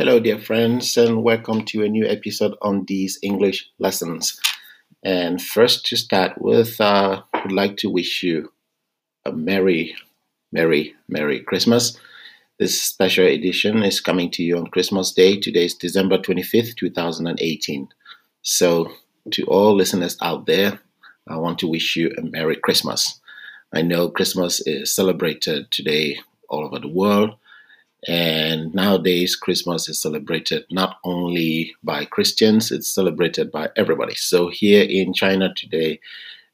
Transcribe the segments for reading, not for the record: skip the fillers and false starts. Hello, dear friends, and welcome to a new episode on these English lessons. And first, to start with, I would like to wish you a Merry Christmas. This special edition is coming to you on Christmas Day. Today is December 25th, 2018. So, to all listeners out there, I want to wish you a Merry Christmas. I know Christmas is celebrated today all over the world. And nowadays, Christmas is celebrated not only by Christians, it's celebrated by everybody. So here in China today,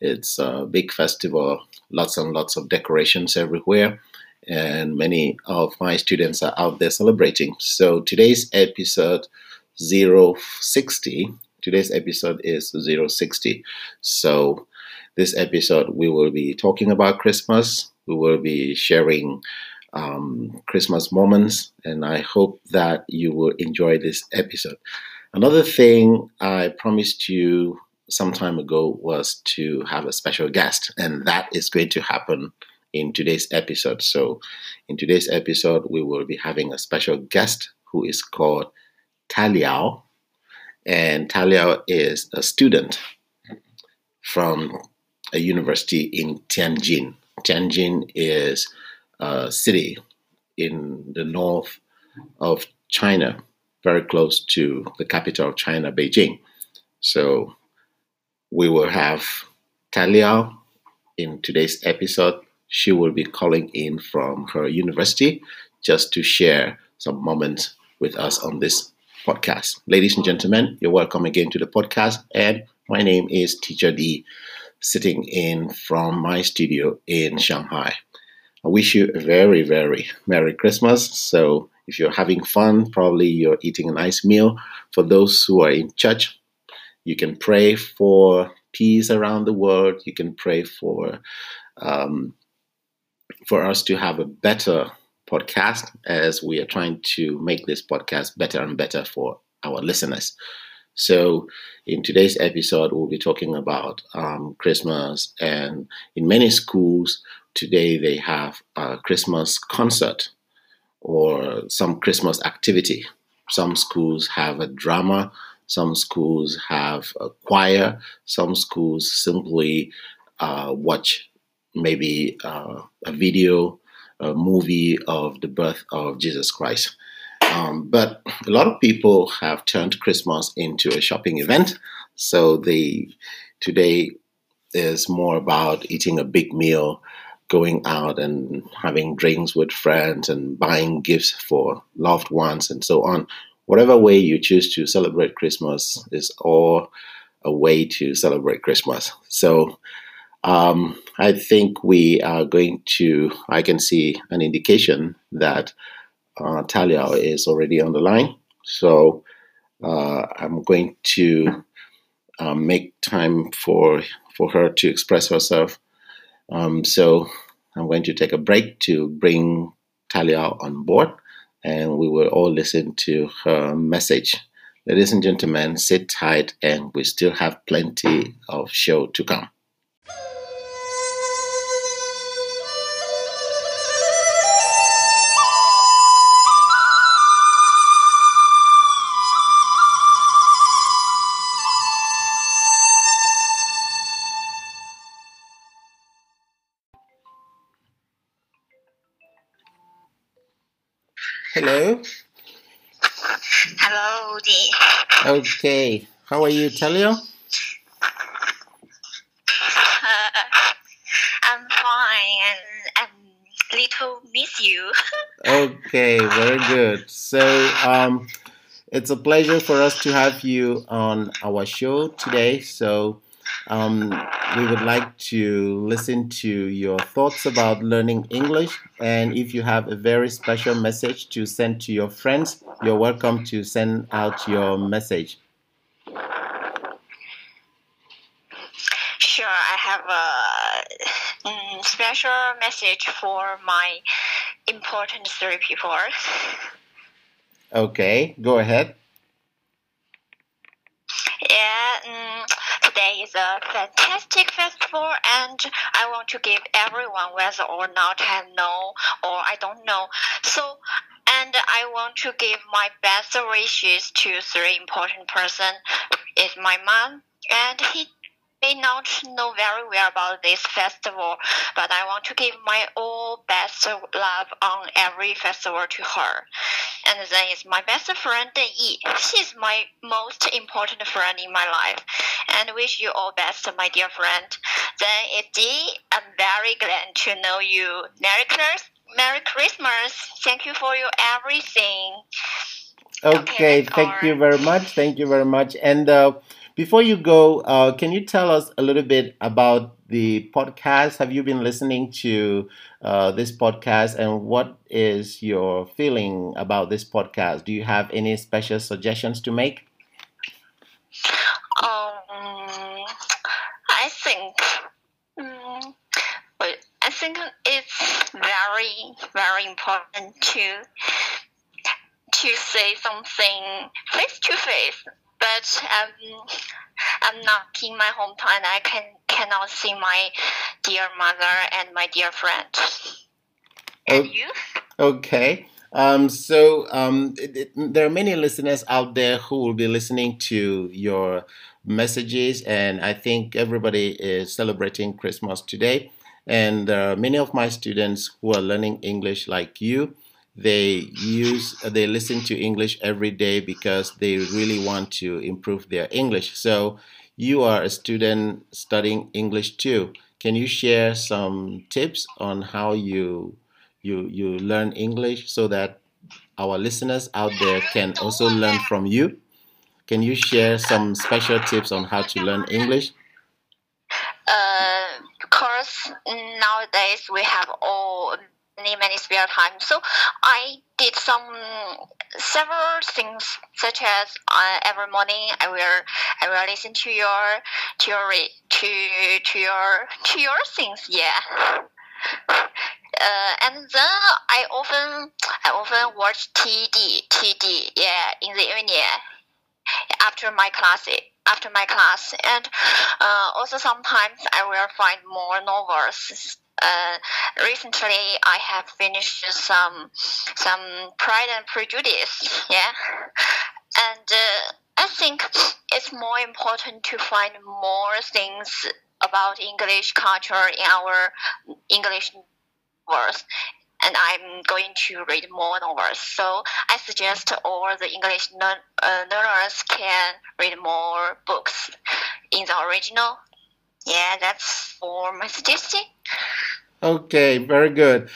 it's a big festival, lots and lots of decorations everywhere. And many of my students are out there celebrating. So today's episode 060. Today's episode is 060. So this episode, we will be talking about Christmas. We will be sharing Christmas moments, and I hope that you will enjoy this episode. Another thing I promised you some time ago was to have a special guest, and that is going to happen in today's episode. So in today's episode, we will be having a special guest who is called Talia, and Talia is a student from a university in Tianjin. Tianjin is city in the north of China, very close to the capital of China, Beijing. So we will have Talia in today's episode. She will be calling in from her university just to share some moments with us on this podcast. Ladies and gentlemen, you're welcome again to the podcast. And my name is Teacher D, sitting in from my studio in Shanghai. I wish you a very Merry Christmas. So if you're having fun, probably you're eating a nice meal. For those who are in church, you can pray for peace around the world. You can pray for us to have a better podcast, as we are trying to make this podcast better and better for our listeners. So in today's episode, we'll be talking about Christmas, and in many schools today they have a Christmas concert or some Christmas activity. Some schools have a drama, some schools have a choir, some schools simply watch maybe a video, a movie of the birth of Jesus Christ. But a lot of people have turned Christmas into a shopping event. So today is more about eating a big meal, going out and having drinks with friends and buying gifts for loved ones and so on. Whatever way you choose to celebrate Christmas is all a way to celebrate Christmas. So I think we are going to, I can see an indication that Talia is already on the line, so I'm going to make time for her to express herself. So I'm going to take a break to bring Talia on board, and we will all listen to her message. Ladies and gentlemen, sit tight, and we still have plenty of show to come. Hello, dear. Okay, how are you, Talia? I'm fine, and I little miss you. Okay, very good. So, it's a pleasure for us to have you on our show today. So, we would like to listen to your thoughts about learning English, and if you have a very special message to send to your friends, you're welcome to send out your message. Sure, I have a special message for my important three people. Okay, go ahead. Yeah, today is a fantastic festival, and I want to give everyone, whether or not I know or I don't know. So, and I want to give my best wishes to three important persons. It's my mom, and he may not know very well about this festival, but I want to give my all best love on every festival to her. And then it's my best friend, Den Yi. She's my most important friend in my life. And wish you all best, my dear friend. Then it's Dee. I'm very glad to know you. Merry Christmas. Thank you for your everything. Okay, thank you very much. Thank you very much. And before you go, can you tell us a little bit about the podcast? Have you been listening to this podcast, and what is your feeling about this podcast? Do you have any special suggestions to make? I think it's very important to say something face to face. But I'm not in my hometown. I cannot see my dear mother and my dear friend. And you? Okay. There are many listeners out there who will be listening to your messages, and I think everybody is celebrating Christmas today. And there are many of my students who are learning English like you. They listen to English every day because they really want to improve their English. So you are a student studying English too. Can you share some tips on how you learn English so that our listeners out there can also learn from you? Can you share some special tips on how to learn English? Of course, nowadays we have many spare time, so I did several things, such as every morning I will listen to your theory to your things, and then I often watch TD in the evening after my class, and also sometimes I will find more novels. Recently, I have finished some Pride and Prejudice, and I think it's more important to find more things about English culture in our English novels, and I'm going to read more novels. So I suggest all the English learners can read more books in the original. Yeah, that's all my suggestion. Okay, very good.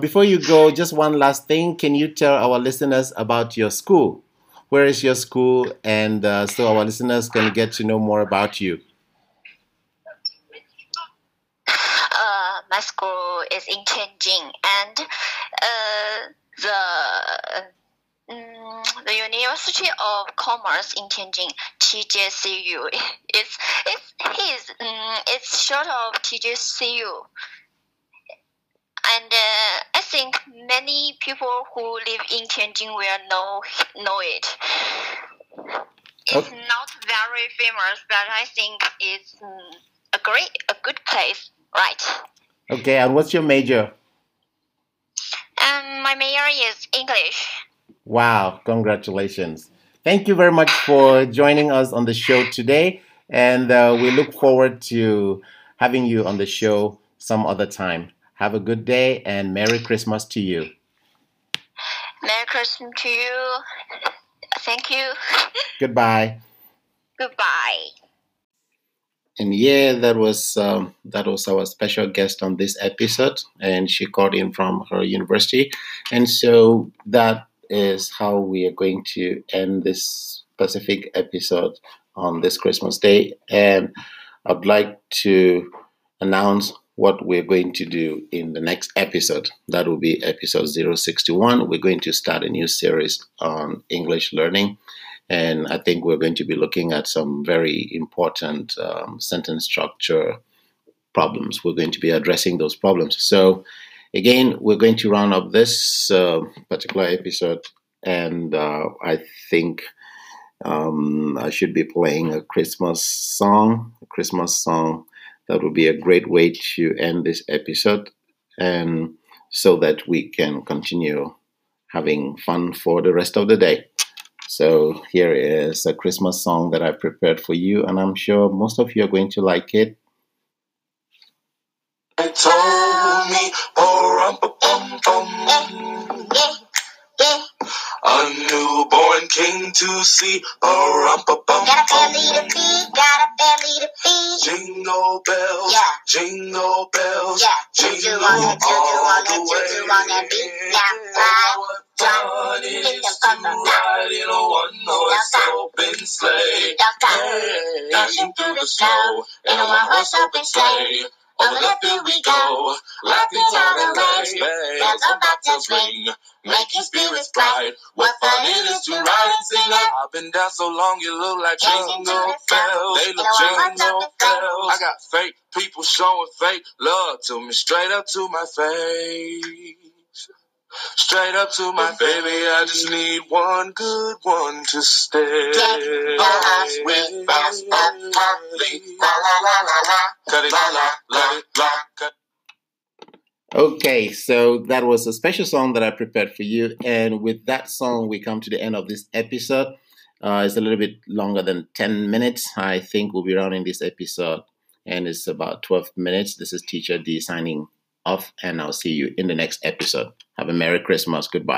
Before you go, just one last thing. Can you tell our listeners about your school? Where is your school? And so our listeners can get to know more about you. My school is in Tianjin, and the University of Commerce in Tianjin, TJCU. It's short of TJCU. And I think many people who live in Tianjin will know it. It's not very famous, but I think it's a good place, right? Okay, and what's your major? My major is English. Wow, congratulations. Thank you very much for joining us on the show today. And we look forward to having you on the show some other time. Have a good day, and Merry Christmas to you. Merry Christmas to you. Thank you. Goodbye. Goodbye. And yeah, that was our special guest on this episode, and she called in from her university. And so that is how we are going to end this specific episode on this Christmas day. And I'd like to announce what we're going to do in the next episode. That will be episode 061. We're going to start a new series on English learning. And I think we're going to be looking at some very important sentence structure problems. We're going to be addressing those problems. So again, we're going to round up this particular episode. And I think I should be playing a Christmas song. That would be a great way to end this episode, and so that we can continue having fun for the rest of the day. So here is a Christmas song that I prepared for you, and I'm sure most of you are going to like it. They told me, a newborn king to see. Got a family to feed, got a family to feed. Jingle bells, yeah. Jingle bells, yeah. Jingle on that beat, yeah. Fun it is to ride in a one-horse open sleigh. Dashing through the snow in a one-horse open sleigh. Over the field we go, laughing all the way. Bells on bobtails ring, making spirits bright. What fun it is to ride and sing it. I've been down so long, you look like jingle bells. They look jingle bells. I got fake people showing fake love to me, straight up to my face. Straight up to my baby, I just need one good one to stay. Get lost with us, pop, pop, la la la la la, cut it, la la la la. Okay, so that was a special song that I prepared for you, and with that song, we come to the end of this episode. It's a little bit longer than 10 minutes. I think we'll be rounding this episode, and it's about 12 minutes. This is Teacher D signing off, and I'll see you in the next episode. Have a Merry Christmas. Goodbye.